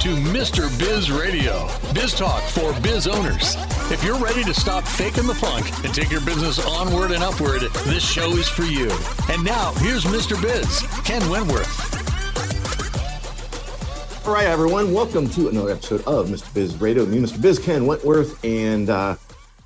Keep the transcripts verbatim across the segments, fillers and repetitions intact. to Mister Biz Radio, Biz Talk for Biz Owners. If you're ready to stop faking the funk and take your business onward and upward, this show is for you. And now, here's Mister Biz, Ken Wentworth. All right, everyone, welcome to another episode of Mister Biz Radio. Me, Mister Biz, Ken Wentworth, and uh,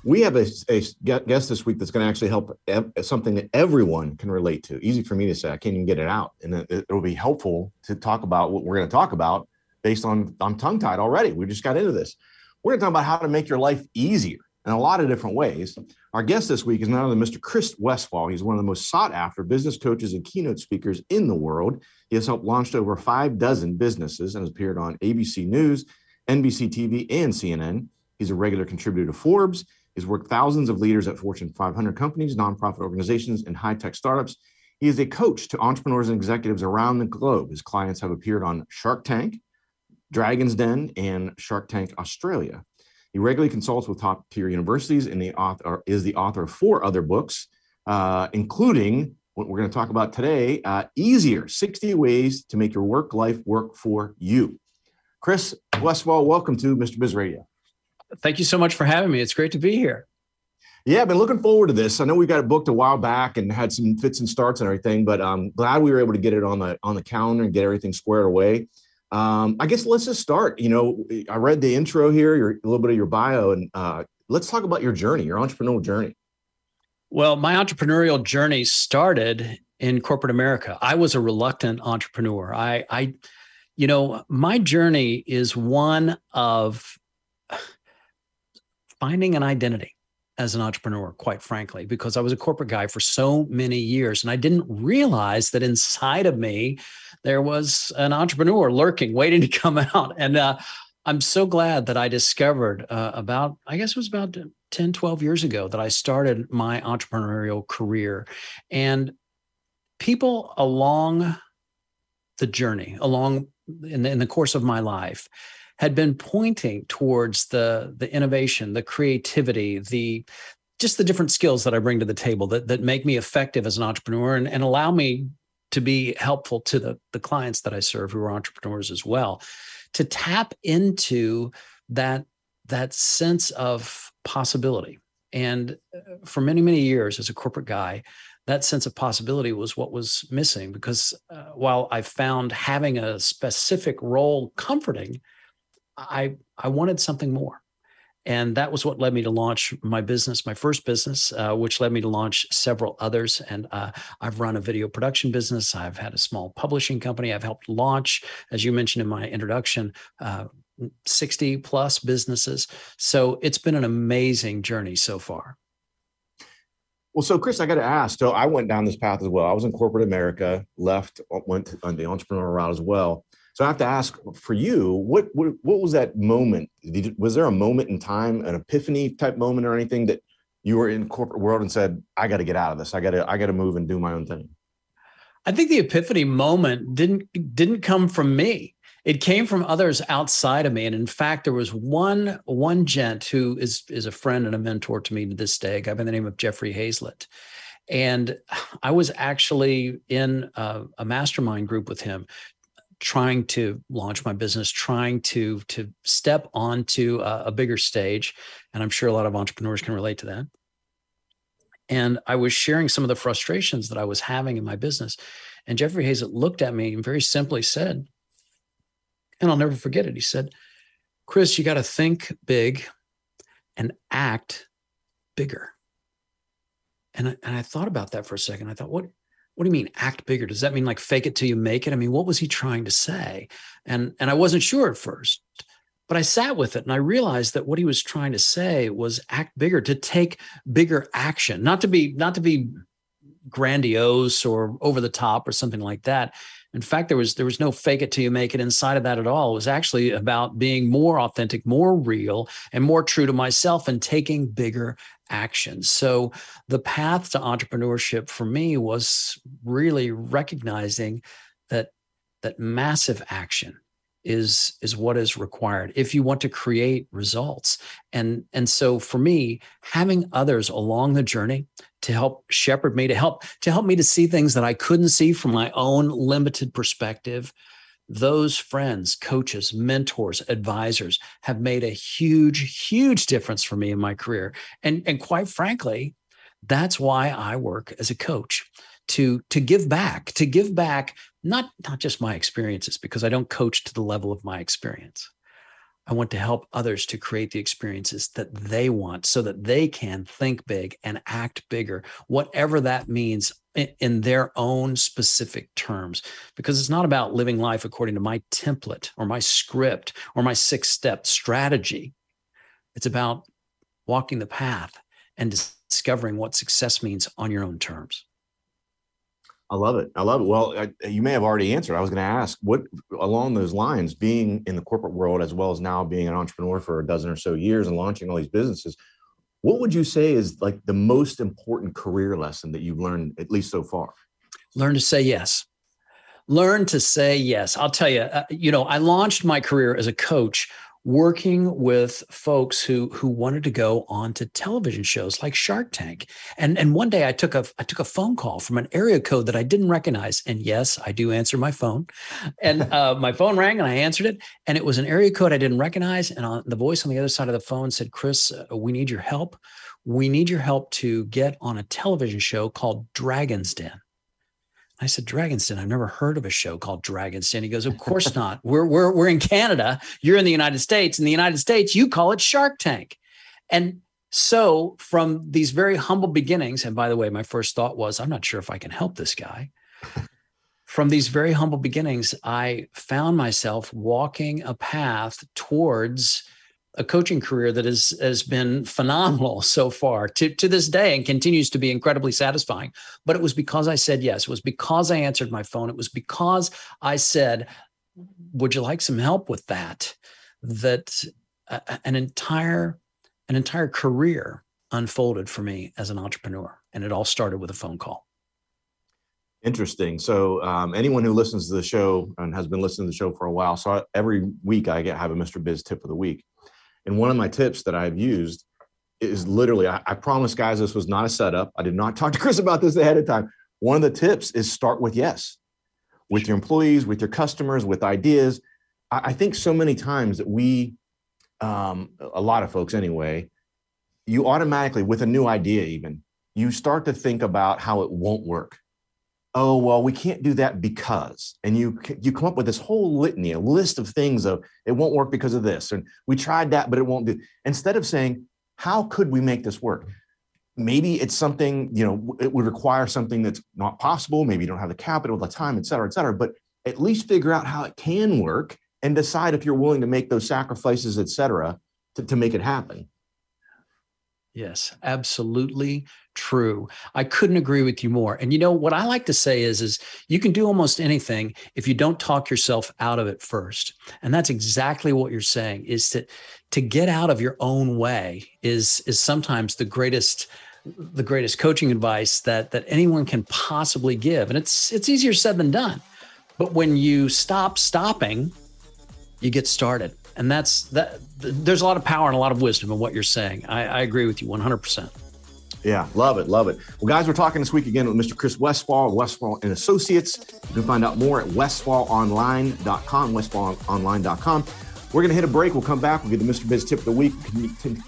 we have a, a guest this week that's going to actually help ev- something that everyone can relate to. Easy for me to say, I can't even get it out. And it, it'll be helpful to talk about what we're going to talk about based on, I'm tongue-tied already. We just got into this. We're going to talk about how to make your life easier in a lot of different ways. Our guest this week is none other than Mister Chris Westfall. He's one of the most sought-after business coaches and keynote speakers in the world. He has helped launch over five dozen businesses and has appeared on A B C News, N B C T V, and C N N. He's a regular contributor to Forbes. He's worked thousands of leaders at Fortune five hundred companies, nonprofit organizations, and high-tech startups. He is a coach to entrepreneurs and executives around the globe. His clients have appeared on Shark Tank, Dragon's Den, and Shark Tank Australia. He regularly consults with top-tier universities and the author, is the author of four other books, uh, including what we're going to talk about today, uh, Easier, sixty Ways to Make Your Work Life Work for You. Chris Westfall, welcome to Mister Biz Radio. Thank you so much for having me. It's great to be here. Yeah, I've been looking forward to this. I know we got it booked a while back and had some fits and starts and everything, but I'm glad we were able to get it on the on the calendar and get everything squared away. Um, I guess let's just start. You know, I read the intro here, your, a little bit of your bio, and uh, let's talk about your journey, your entrepreneurial journey. Well, my entrepreneurial journey started in corporate America. I was a reluctant entrepreneur. I, I you know, my journey is one of finding an identity as an entrepreneur, quite frankly, because I was a corporate guy for so many years. And I didn't realize that inside of me, there was an entrepreneur lurking, waiting to come out. And uh, I'm so glad that I discovered uh, about, I guess it was about ten, twelve years ago that I started my entrepreneurial career. And people along the journey, along in the, in the course of my life, had been pointing towards the, the innovation, the creativity, the just the different skills that I bring to the table that, that make me effective as an entrepreneur and, and allow me to be helpful to the, the clients that I serve who are entrepreneurs as well, to tap into that, that sense of possibility. And for many, many years as a corporate guy, that sense of possibility was what was missing, because uh, while I found having a specific role comforting, I I wanted something more. And that was what led me to launch my business, my first business, uh, which led me to launch several others. And uh, I've run a video production business. I've had a small publishing company. I've helped launch, as you mentioned in my introduction, uh, sixty plus businesses. So it's been an amazing journey so far. Well, so Chris, I got to ask, so I went down this path as well. I was in corporate America, left, went on the entrepreneurial route as well. So I have to ask for you, what, what what was that moment? Was there a moment in time, an epiphany type moment or anything that you were in corporate world and said, I got to get out of this. I got to I got to move and do my own thing. I think the epiphany moment didn't didn't come from me. It came from others outside of me. And in fact, there was one one gent who is is a friend and a mentor to me to this day, a guy by the name of Jeffrey Hayzlett. And I was actually in a, a mastermind group with him, trying to launch my business, trying to to step onto a, a bigger stage. And I'm sure a lot of entrepreneurs can relate to that. And I was sharing some of the frustrations that I was having in my business. And Jeffrey Hayes looked at me and very simply said, and I'll never forget it, he said, Chris, you got to think big and act bigger. And I, and I thought about that for a second. I thought, what? What do you mean act bigger? Does that mean like fake it till you make it? I mean, what was he trying to say? And, and I wasn't sure at first, but I sat with it and I realized that what he was trying to say was act bigger, to take bigger action, not to be, not to be grandiose or over the top or something like that. In fact, there was, there was no fake it till you make it inside of that at all. It was actually about being more authentic, more real, and more true to myself and taking bigger action. So the path to entrepreneurship for me was really recognizing that, that massive action is, is what is required if you want to create results. And, and so for me, having others along the journey to help shepherd me, to help, to help me to see things that I couldn't see from my own limited perspective, those friends, coaches, mentors, advisors have made a huge, huge difference for me in my career. And, and quite frankly, that's why I work as a coach, to, to give back, to give back, not, not just my experiences, because I don't coach to the level of my experience. I want to help others to create the experiences that they want so that they can think big and act bigger, whatever that means in their own specific terms, because it's not about living life according to my template or my script or my six-step strategy. It's about walking the path and discovering what success means on your own terms. I love it. I love it. Well, I, you may have already answered. I was going to ask, what along those lines, being in the corporate world, as well as now being an entrepreneur for a dozen or so years and launching all these businesses, what would you say is like the most important career lesson that you've learned, at least so far? Learn to say yes. Learn to say yes. I'll tell you, uh, you know, I launched my career as a coach working with folks who who wanted to go on to television shows like Shark Tank. And, and one day I took a I took a phone call from an area code that I didn't recognize. And yes, I do answer my phone. And uh, my phone rang and I answered it. And it was an area code I didn't recognize. And on, the voice on the other side of the phone said, Chris, uh, we need your help. We need your help to get on a television show called Dragon's Den. I said, Dragon's Den, I've never heard of a show called Dragon's Den. He goes, of course not. We're, we're, we're in Canada. You're in the United States. In the United States, you call it Shark Tank. And so from these very humble beginnings, and by the way, my first thought was, I'm not sure if I can help this guy. From these very humble beginnings, I found myself walking a path towards a coaching career that is, has been phenomenal so far to, to this day and continues to be incredibly satisfying. But it was because I said yes. It was because I answered my phone. It was because I said, would you like some help with that? That uh, an entire, an entire career unfolded for me as an entrepreneur. And it all started with a phone call. Interesting. So um, anyone who listens to the show and has been listening to the show for a while, so I, every week I get have a Mister Biz tip of the week. And one of my tips that I've used is literally, I, I promise guys, this was not a setup. I did not talk to Chris about this ahead of time. One of the tips is start with yes, with your employees, with your customers, with ideas. I, I think so many times that we, um, a lot of folks anyway, you automatically with a new idea, even you start to think about how it won't work. Oh, well, we can't do that because, and you you come up with this whole litany, a list of things of it won't work because of this, and we tried that, but it won't do. Instead of saying, how could we make this work? Maybe it's something, you know, it would require something that's not possible. Maybe you don't have the capital, the time, et cetera, et cetera, but at least figure out how it can work and decide if you're willing to make those sacrifices, et cetera, to, to make it happen. Yes, absolutely true. I couldn't agree with you more. And you know, what I like to say is, is you can do almost anything if you don't talk yourself out of it first. And that's exactly what you're saying, is that to get out of your own way is, is sometimes the greatest, the greatest coaching advice that, that anyone can possibly give. And it's, it's easier said than done. But when you stop stopping, you get started. And that's that. There's a lot of power and a lot of wisdom in what you're saying. I, I agree with you one hundred percent. Yeah, love it, love it. Well, guys, we're talking this week again with Mister Chris Westfall, Westfall and Associates. You can find out more at westfall online dot com, westfall online dot com. We're going to hit a break. We'll come back. We'll get the Mister Biz tip of the week.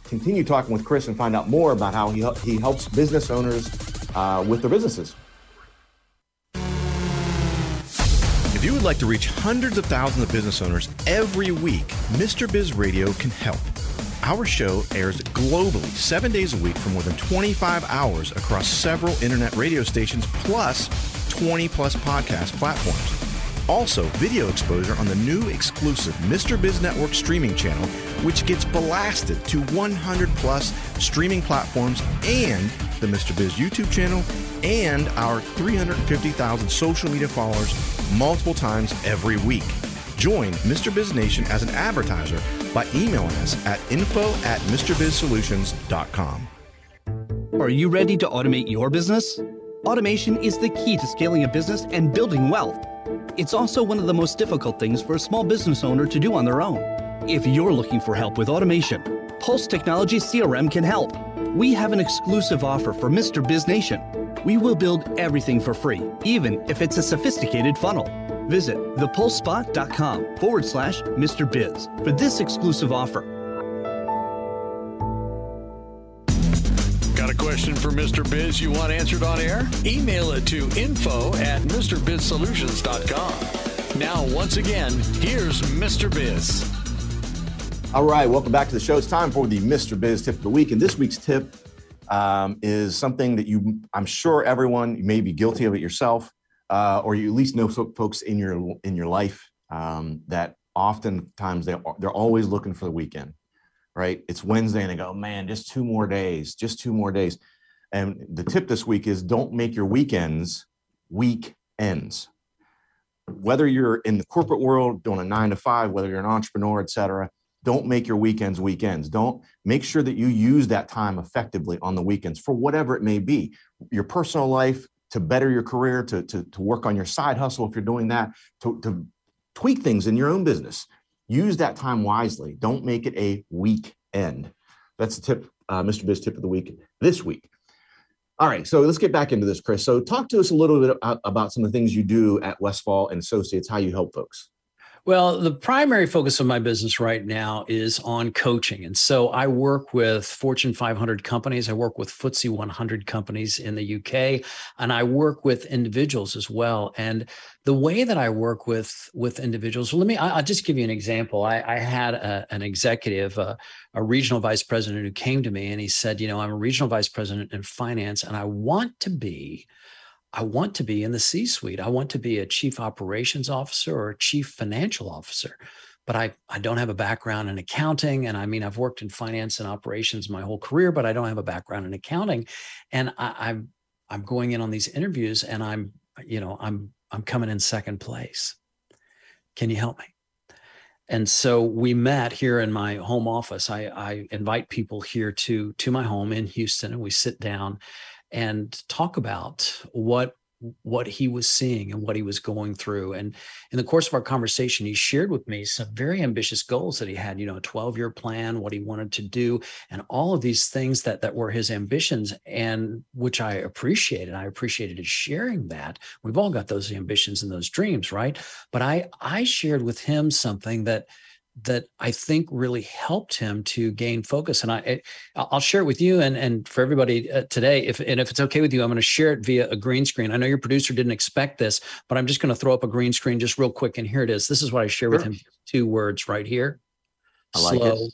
Continue talking with Chris and find out more about how he he helps business owners uh, with their businesses. If you would like to reach hundreds of thousands of business owners every week, Mister Biz Radio can help. Our show airs globally seven days a week for more than twenty-five hours across several internet radio stations, plus twenty plus podcast platforms. Also, video exposure on the new exclusive Mister Biz Network streaming channel, which gets blasted to one hundred plus streaming platforms and the Mister Biz YouTube channel and our three hundred fifty thousand social media followers multiple times every week. Join Mister Biz Nation as an advertiser by emailing us at info at mrbizsolutions dot com. Are you ready to automate your business? Automation is the key to scaling a business and building wealth. It's also one of the most difficult things for a small business owner to do on their own. If you're looking for help with automation, Pulse Technology C R M can help. We have an exclusive offer for Mister Biz Nation. We will build everything for free, even if it's a sophisticated funnel. Visit thepulsespot.com forward slash Mr. Biz for this exclusive offer. Got a question for Mister Biz you want answered on air? Email it to info at mrbizsolutions.com. Now, once again, here's Mister Biz. All right, welcome back to the show. It's time for the Mister Biz Tip of the Week. And this week's tip um, is something that you, I'm sure everyone, you may be guilty of it yourself, uh, or you at least know folks in your, in your life um, that oftentimes they are, they're always looking for the weekend. Right? It's Wednesday and they go, man, just two more days, just two more days. And the tip this week is don't make your weekends weekends. Whether you're in the corporate world, doing a nine to five, whether you're an entrepreneur, et cetera, don't make your weekends weekends. Don't make sure that you use that time effectively on the weekends for whatever it may be, your personal life, to better your career, to, to, to work on your side hustle, if you're doing that, to, to tweak things in your own business. Use that time wisely. Don't make it a weekend. That's the tip, uh, Mister Biz tip of the week this week. All right, so let's get back into this, Chris. So talk to us a little bit about some of the things you do at Westfall and Associates, how you help folks. Well, the primary focus of my business right now is on coaching. And so I work with Fortune five hundred companies. I work with F T S E one hundred companies in the U K, and I work with individuals as well. And the way that I work with, with individuals, well, let me, I'll just give you an example. I, I had a, an executive, a, a regional vice president who came to me and he said, you know, I'm a regional vice president in finance and I want to be I want to be in the C-suite. I want to be a chief operations officer or a chief financial officer, but I, I don't have a background in accounting. And I mean, I've worked in finance and operations my whole career, but I don't have a background in accounting. And I, I'm, I'm going in on these interviews and I'm, you know, I'm, I'm coming in second place. Can you help me? And so we met here in my home office. I, I invite people here to, to my home in Houston and we sit down and talk about what what he was seeing and what he was going through. And in the course of our conversation, he shared with me some very ambitious goals that he had, you know, a twelve-year plan, what he wanted to do, and all of these things that, that were his ambitions, and which I appreciated. I appreciated his sharing that. We've all got those ambitions and those dreams, right? But I I shared with him something that that I think really helped him to gain focus. And I, I'll share it with you and, and for everybody today, if and if it's okay with you, I'm going to share it via a green screen. I know your producer didn't expect this, but I'm just going to throw up a green screen just real quick. And here it is. This is what I share sure. with him. Two words right here. I like slow, it.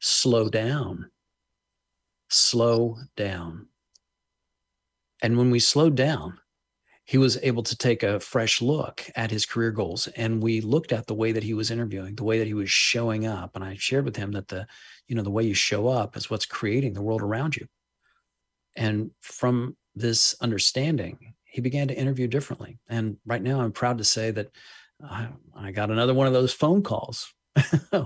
Slow down. Slow down. And when we slowed down, he was able to take a fresh look at his career goals. And we looked at the way that he was interviewing, the way that he was showing up. And I shared with him that the, you know, the way you show up is what's creating the world around you. And from this understanding, he began to interview differently. And right now I'm proud to say that I, I got another one of those phone calls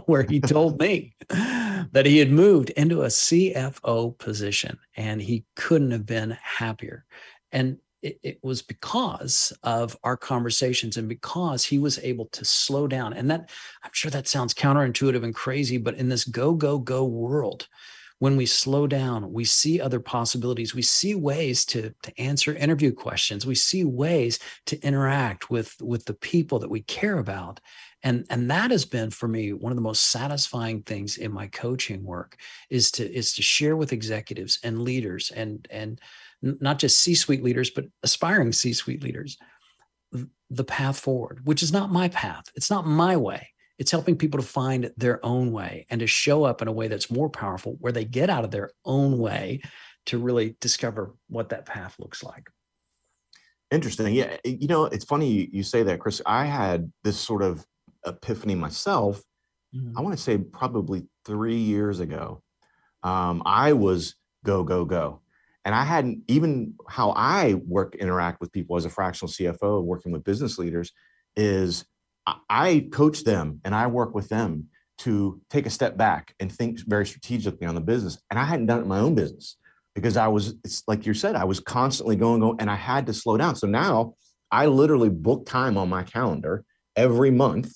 where he told me that he had moved into a C F O position and he couldn't have been happier. And it was because of our conversations and because he was able to slow down. And that, I'm sure that sounds counterintuitive and crazy, but in this go, go, go world, when we slow down, we see other possibilities. We see ways to, to answer interview questions. We see ways to interact with, with the people that we care about. And, and that has been for me one of the most satisfying things in my coaching work is to is to share with executives and leaders and and not just C-suite leaders, but aspiring C-suite leaders, the path forward, which is not my path. It's not my way. It's helping people to find their own way and to show up in a way that's more powerful, where they get out of their own way to really discover what that path looks like. Interesting. Yeah. You know, it's funny you say that, Chris. I had this sort of epiphany myself, mm-hmm. I want to say probably three years ago. Um, I was go, go, go. And I hadn't, even how I work, interact with people as a fractional C F O working with business leaders is I coach them and I work with them to take a step back and think very strategically on the business. And I hadn't done it in my own business because I was, it's like you said, I was constantly going, going, and I had to slow down. So now I literally book time on my calendar every month,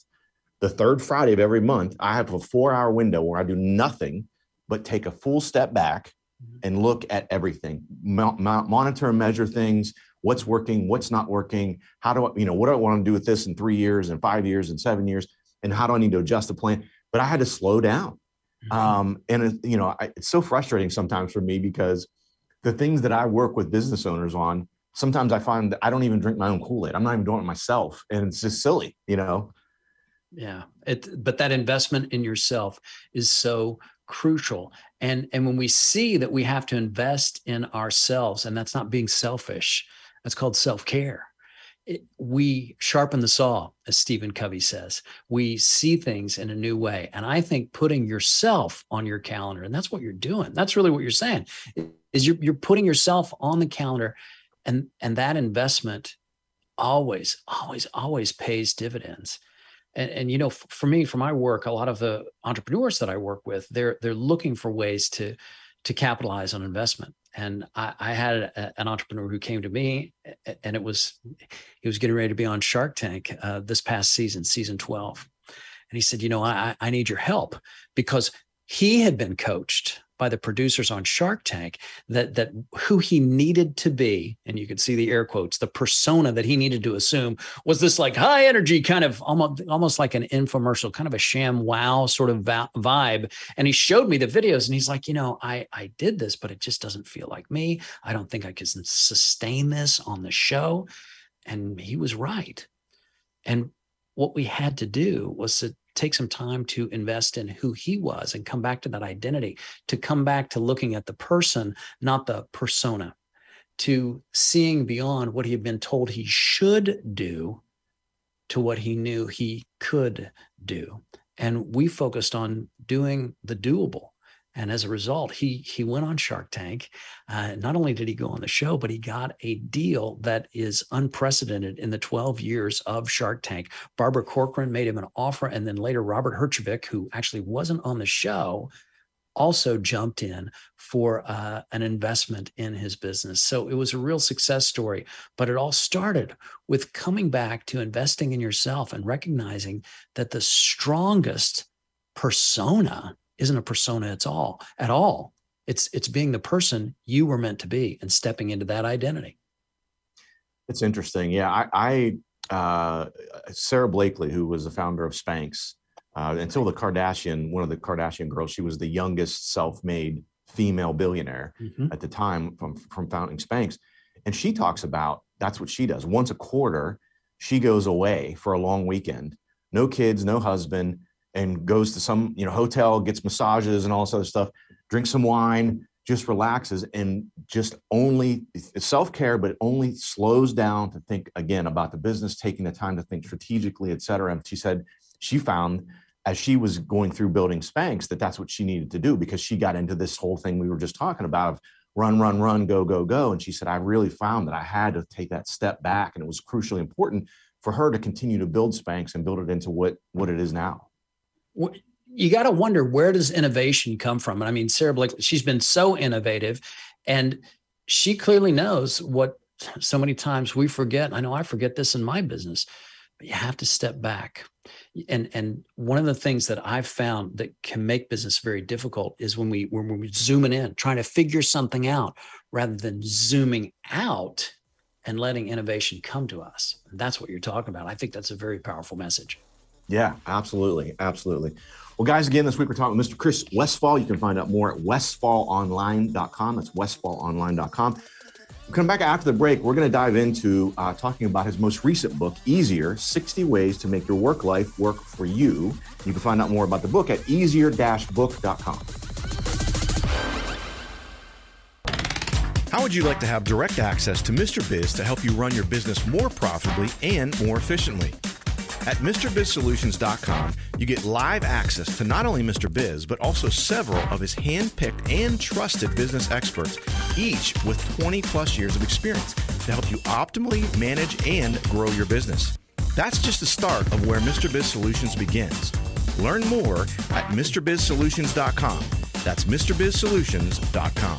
the third Friday of every month. I have a four hour window where I do nothing but take a full step back and look at everything, Mo- monitor and measure things, what's working, what's not working, how do I, you know, what do I want to do with this in three years and five years and seven years, and how do I need to adjust the plan? But I had to slow down. Um, and, it, you know, I, it's so frustrating sometimes for me, because the things that I work with business owners on, sometimes I find that I don't even drink my own Kool-Aid. I'm not even doing it myself. And it's just silly, you know? Yeah. It, but that investment in yourself is so crucial. And, and when we see that we have to invest in ourselves, and that's not being selfish, that's called self-care. It, we sharpen the saw, as Stephen Covey says. We see things in a new way. And I think putting yourself on your calendar, and that's what you're doing. That's really what you're saying, is you're, you're putting yourself on the calendar. And, and that investment always, always, always pays dividends. And, and you know, f- for me, for my work, a lot of the entrepreneurs that I work with, they're they're looking for ways to to capitalize on investment. And I, I had a, an entrepreneur who came to me, and it was he was getting ready to be on Shark Tank uh, this past season, season twelve. And he said, you know, I, I need your help, because he had been coached by the producers on Shark Tank that that who he needed to be, and you could see the air quotes, the persona that he needed to assume was this like high energy kind of almost, almost like an infomercial, kind of a sham wow sort of va- vibe. And he showed me the videos, and he's like, you know, I, I did this, but it just doesn't feel like me. I don't think I can sustain this on the show. And he was right. And what we had to do was to take some time to invest in who he was and come back to that identity, to come back to looking at the person, not the persona, to seeing beyond what he had been told he should do to what he knew he could do. And we focused on doing the doable. And as a result, he he went on Shark Tank. Uh, not only did he go on the show, but he got a deal that is unprecedented in the twelve years of Shark Tank. Barbara Corcoran made him an offer, and then later Robert Herjavec, who actually wasn't on the show, also jumped in for uh, an investment in his business. So it was a real success story, but it all started with coming back to investing in yourself and recognizing that the strongest persona isn't a persona at all, at all. It's it's being the person you were meant to be and stepping into that identity. It's interesting. Yeah, I, I uh, Sara Blakely, who was the founder of Spanx, uh, until the Kardashian, one of the Kardashian girls, she was the youngest self-made female billionaire mm-hmm. at the time from, from founding Spanx. And she talks about, that's what she does. Once a quarter, she goes away for a long weekend, no kids, no husband, and goes to some, you know, hotel, gets massages and all this other stuff, drinks some wine, just relaxes, and just only self-care, but only slows down to think again about the business, taking the time to think strategically, et cetera. And she said she found, as she was going through building Spanx, that that's what she needed to do, because she got into this whole thing we were just talking about of run, run, run, go, go, go. And she said, I really found that I had to take that step back. And it was crucially important for her to continue to build Spanx and build it into what, what it is now. You got to wonder, where does innovation come from? And I mean, Sara Blakely, she's been so innovative, and she clearly knows what so many times we forget. I know I forget this in my business, but you have to step back. And and one of the things that I've found that can make business very difficult is when we when we're zooming in, trying to figure something out rather than zooming out and letting innovation come to us. And that's what you're talking about. I think that's a very powerful message. Yeah, absolutely. Absolutely. Well, guys, again, this week we're talking with Mister Chris Westfall. You can find out more at westfall online dot com. That's westfall online dot com. Coming back after the break, we're going to dive into uh, talking about his most recent book, Easier, sixty ways to Make Your Work Life Work for You. You can find out more about the book at easier dash book dot com. How would you like to have direct access to Mister Biz to help you run your business more profitably and more efficiently? At Mister Biz Solutions dot com, you get live access to not only Mister Biz, but also several of his hand-picked and trusted business experts, each with twenty plus years of experience to help you optimally manage and grow your business. That's just the start of where Mister Biz Solutions begins. Learn more at Mister Biz Solutions dot com. That's Mister Biz Solutions dot com.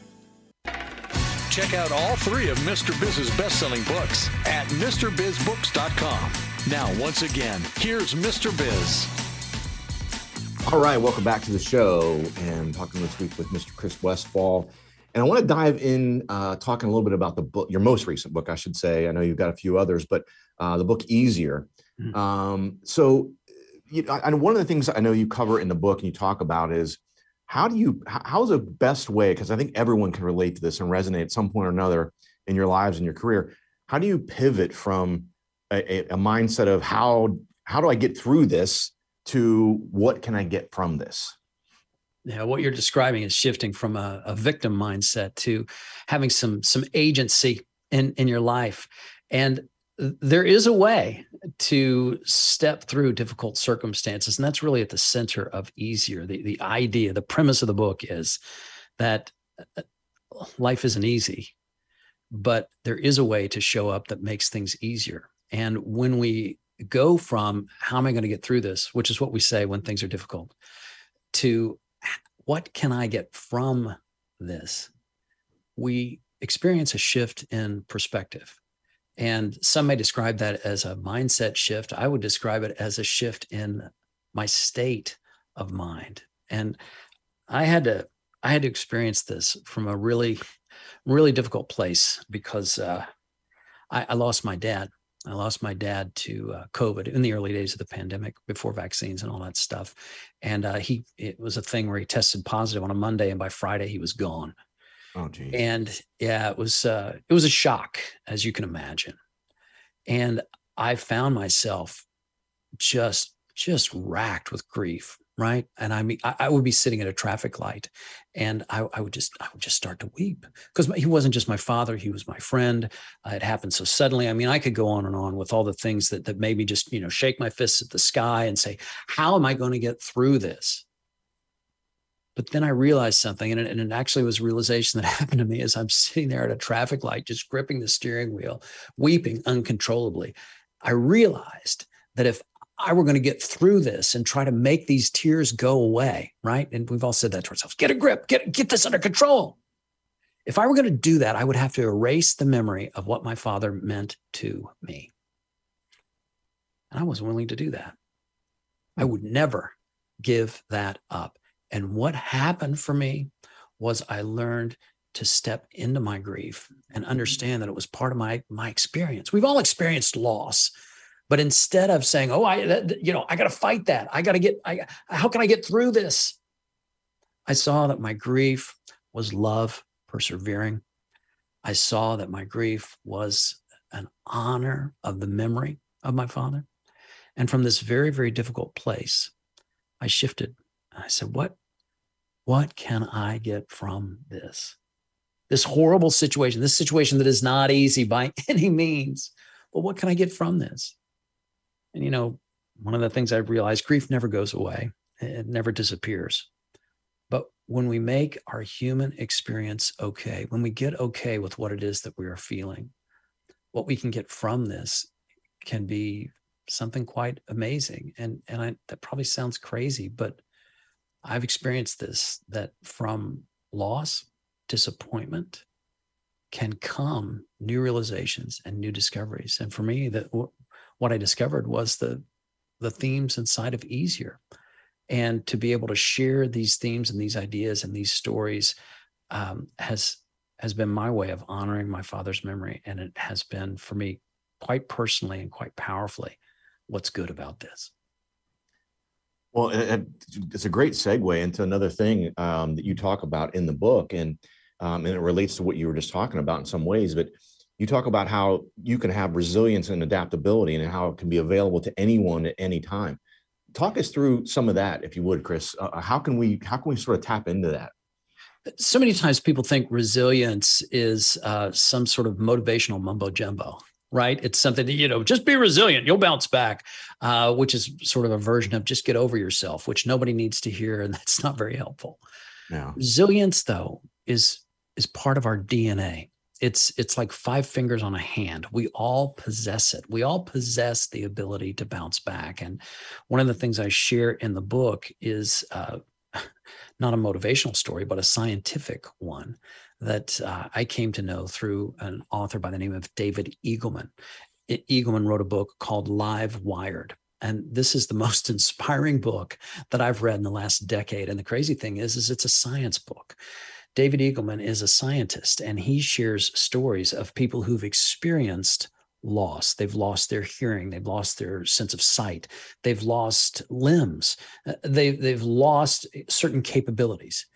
Check out all three of Mister Biz's best-selling books at Mr Biz Books dot com. Now, once again, here's Mister Biz. All right, welcome back to the show, and talking this week with Mister Chris Westfall. And I want to dive in, uh, talking a little bit about the book, your most recent book, I should say. I know you've got a few others, but uh, the book Easier. Mm-hmm. Um, so you know, I, one of the things I know you cover in the book and you talk about is how do you, how's the best way, because I think everyone can relate to this and resonate at some point or another in your lives and your career. How do you pivot from a, a mindset of how, how do I get through this to what can I get from this? Yeah, what you're describing is shifting from a, a victim mindset to having some some agency in, in your life. And there is a way to step through difficult circumstances. And that's really at the center of Easier. The, the idea, the premise of the book is that life isn't easy, but there is a way to show up that makes things easier. And when we go from how am I going to get through this, which is what we say when things are difficult, to what can I get from this? We experience a shift in perspective. And some may describe that as a mindset shift. I would describe it as a shift in my state of mind. And I had to, I had to experience this from a really, really difficult place because uh, I, I lost my dad. I lost my dad to uh, COVID in the early days of the pandemic before vaccines and all that stuff. And uh, he, it was a thing where he tested positive on a Monday and by Friday he was gone. Oh, geez. And yeah, it was, uh, it was a shock, as you can imagine. And I found myself just, just racked with grief. Right. And I mean, I, I would be sitting at a traffic light and I, I would just I would just start to weep because he wasn't just my father. He was my friend. Uh, it happened so suddenly. I mean, I could go on and on with all the things that that made me just, you know, shake my fists at the sky and say, how am I going to get through this? But then I realized something, and it, and it actually was a realization that happened to me as I'm sitting there at a traffic light, just gripping the steering wheel, weeping uncontrollably. I realized that if I were going to get through this and try to make these tears go away, right? And we've all said that to ourselves, get a grip, get, get this under control. If I were going to do that, I would have to erase the memory of what my father meant to me. And I wasn't willing to do that. I would never give that up. And what happened for me was I learned to step into my grief and understand that it was part of my, my experience. We've all experienced loss. But instead of saying, oh, I, you know, I got to fight that. I got to get, I, how can I get through this? I saw that my grief was love persevering. I saw that my grief was an honor of the memory of my father. And from this very, very difficult place, I shifted. I said, what, what can I get from this? This horrible situation, this situation that is not easy by any means, but what can I get from this? And, you know, one of the things I realized, grief never goes away. It never disappears. But when we make our human experience okay, when we get okay with what it is that we are feeling, what we can get from this can be something quite amazing. And, and I, that probably sounds crazy, but I've experienced this, that from loss, disappointment can come new realizations and new discoveries. And for me, that what I discovered was the, the themes inside of Easier. And to be able to share these themes and these ideas and these stories um, has, has been my way of honoring my father's memory. And it has been for me quite personally and quite powerfully what's good about this. Well, it's a great segue into another thing um, that you talk about in the book. And, um, and it relates to what you were just talking about in some ways, but you talk about how you can have resilience and adaptability and how it can be available to anyone at any time. Talk us through some of that, if you would, Chris. Uh, how can we how can we sort of tap into that? So many times people think resilience is uh, some sort of motivational mumbo jumbo. right? It's something that, you know, just be resilient, you'll bounce back, uh, which is sort of a version of just get over yourself, which nobody needs to hear. And that's not very helpful. No. Resilience, though, is is part of our D N A. It's it's like five fingers on a hand. We all possess it. We all possess the ability to bounce back. And one of the things I share in the book is uh, not a motivational story, but a scientific one that uh, I came to know through an author by the name of David Eagleman. Eagleman wrote a book called Live Wired. And this is the most inspiring book that I've read in the last decade. And the crazy thing is, is it's a science book. David Eagleman is a scientist, and he shares stories of people who've experienced loss. They've lost their hearing. They've lost their sense of sight. They've lost limbs. They, they've lost certain capabilities.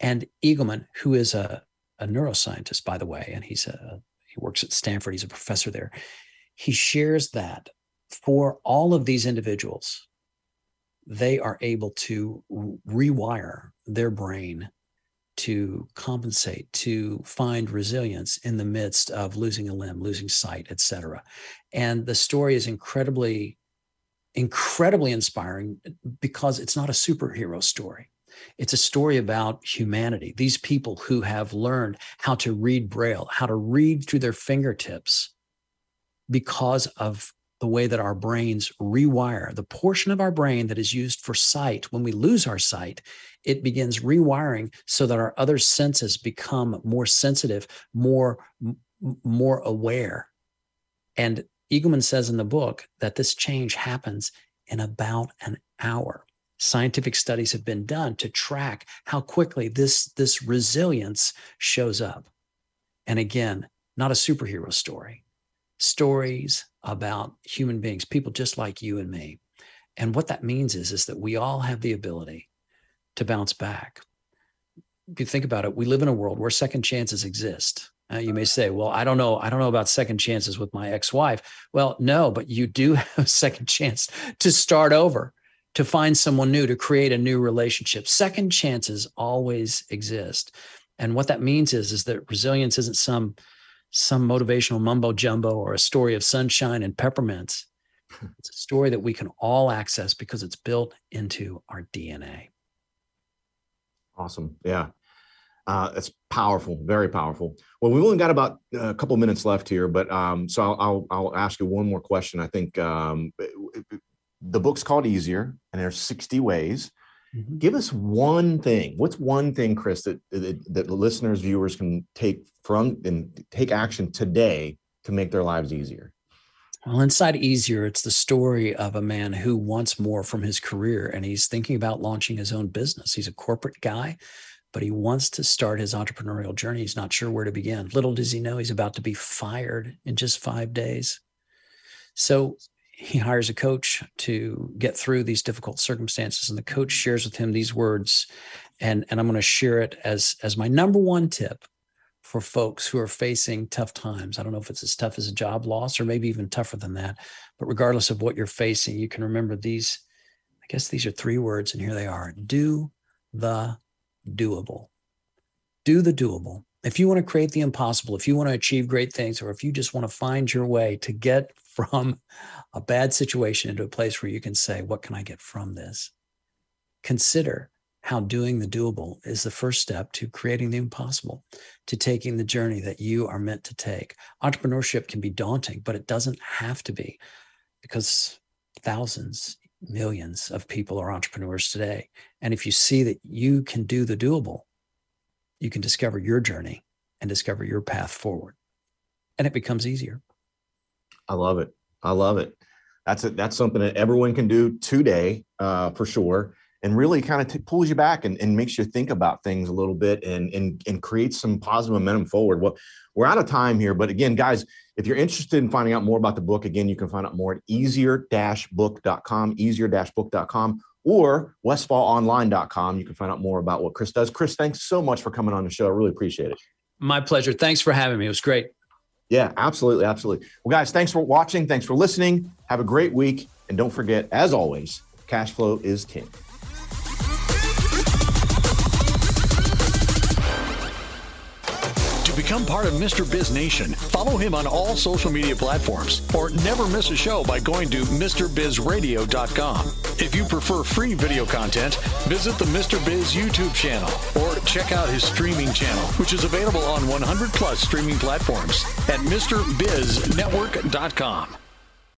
And Eagleman, who is a, a neuroscientist, by the way, and he's a, he works at Stanford. He's a professor there. He shares that for all of these individuals, they are able to rewire their brain to compensate, to find resilience in the midst of losing a limb, losing sight, et cetera. And the story is incredibly, incredibly inspiring because it's not a superhero story. It's a story about humanity. These people who have learned how to read Braille, how to read through their fingertips because of the way that our brains rewire. The portion of our brain that is used for sight, when we lose our sight, it begins rewiring so that our other senses become more sensitive, more, more aware. And Eagleman says in the book that this change happens in about an hour. Scientific studies have been done to track how quickly this, this resilience shows up. And again, not a superhero story. Stories about human beings, people just like you and me. And what that means is, is that we all have the ability to bounce back. If you think about it, we live in a world where second chances exist. Uh, you may say, well, I don't know. I don't know about second chances with my ex-wife. Well, no, but you do have a second chance to start over, to find someone new, to create a new relationship. Second chances always exist. And what that means is, is that resilience isn't some some motivational mumbo jumbo or a story of sunshine and peppermints. It's a story that we can all access because it's built into our D N A. Awesome. Yeah. Uh, that's powerful. Very powerful. Well, we've only got about a couple minutes left here, but um, so I'll, I'll, I'll ask you one more question. I think um, the book's called Easier, and there's sixty ways. Mm-hmm. Give us one thing. What's one thing, Chris, that, that that listeners, viewers can take from and take action today to make their lives easier? Well, inside Easier, it's the story of a man who wants more from his career, and he's thinking about launching his own business. He's a corporate guy, but he wants to start his entrepreneurial journey. He's not sure where to begin. Little does he know he's about to be fired in just five days. So he hires a coach to get through these difficult circumstances, and the coach shares with him these words, and, and I'm going to share it as, as my number one tip for folks who are facing tough times. I don't know if it's as tough as a job loss or maybe even tougher than that, but regardless of what you're facing, you can remember these, I guess these are three words, and here they are. Do the doable. Do the doable. If you want to create the impossible, if you want to achieve great things, or if you just want to find your way to get from a bad situation into a place where you can say, what can I get from this? Consider how doing the doable is the first step to creating the impossible, to taking the journey that you are meant to take. Entrepreneurship can be daunting, but it doesn't have to be, because thousands, millions of people are entrepreneurs today. And if you see that you can do the doable, you can discover your journey and discover your path forward, and it becomes easier. I love it. I love it. That's it. That's something that everyone can do today, uh, for sure. And really kind of t- pulls you back and, and makes you think about things a little bit, and, and, and creates some positive momentum forward. Well, we're out of time here, but again, guys, if you're interested in finding out more about the book, again, you can find out more at easier dash book dot com, easier dash book dot com. Or westfall online dot com. You can find out more about what Chris does. Chris, thanks so much for coming on the show. I really appreciate it. My pleasure. Thanks for having me. It was great. Yeah, absolutely. Absolutely. Well, guys, thanks for watching. Thanks for listening. Have a great week. And don't forget, as always, cash flow is king. Become part of Mister Biz Nation. Follow him on all social media platforms, or never miss a show by going to Mr Biz Radio dot com. If you prefer free video content, visit the Mister Biz YouTube channel or check out his streaming channel, which is available on one hundred plus streaming platforms at Mr Biz Network dot com.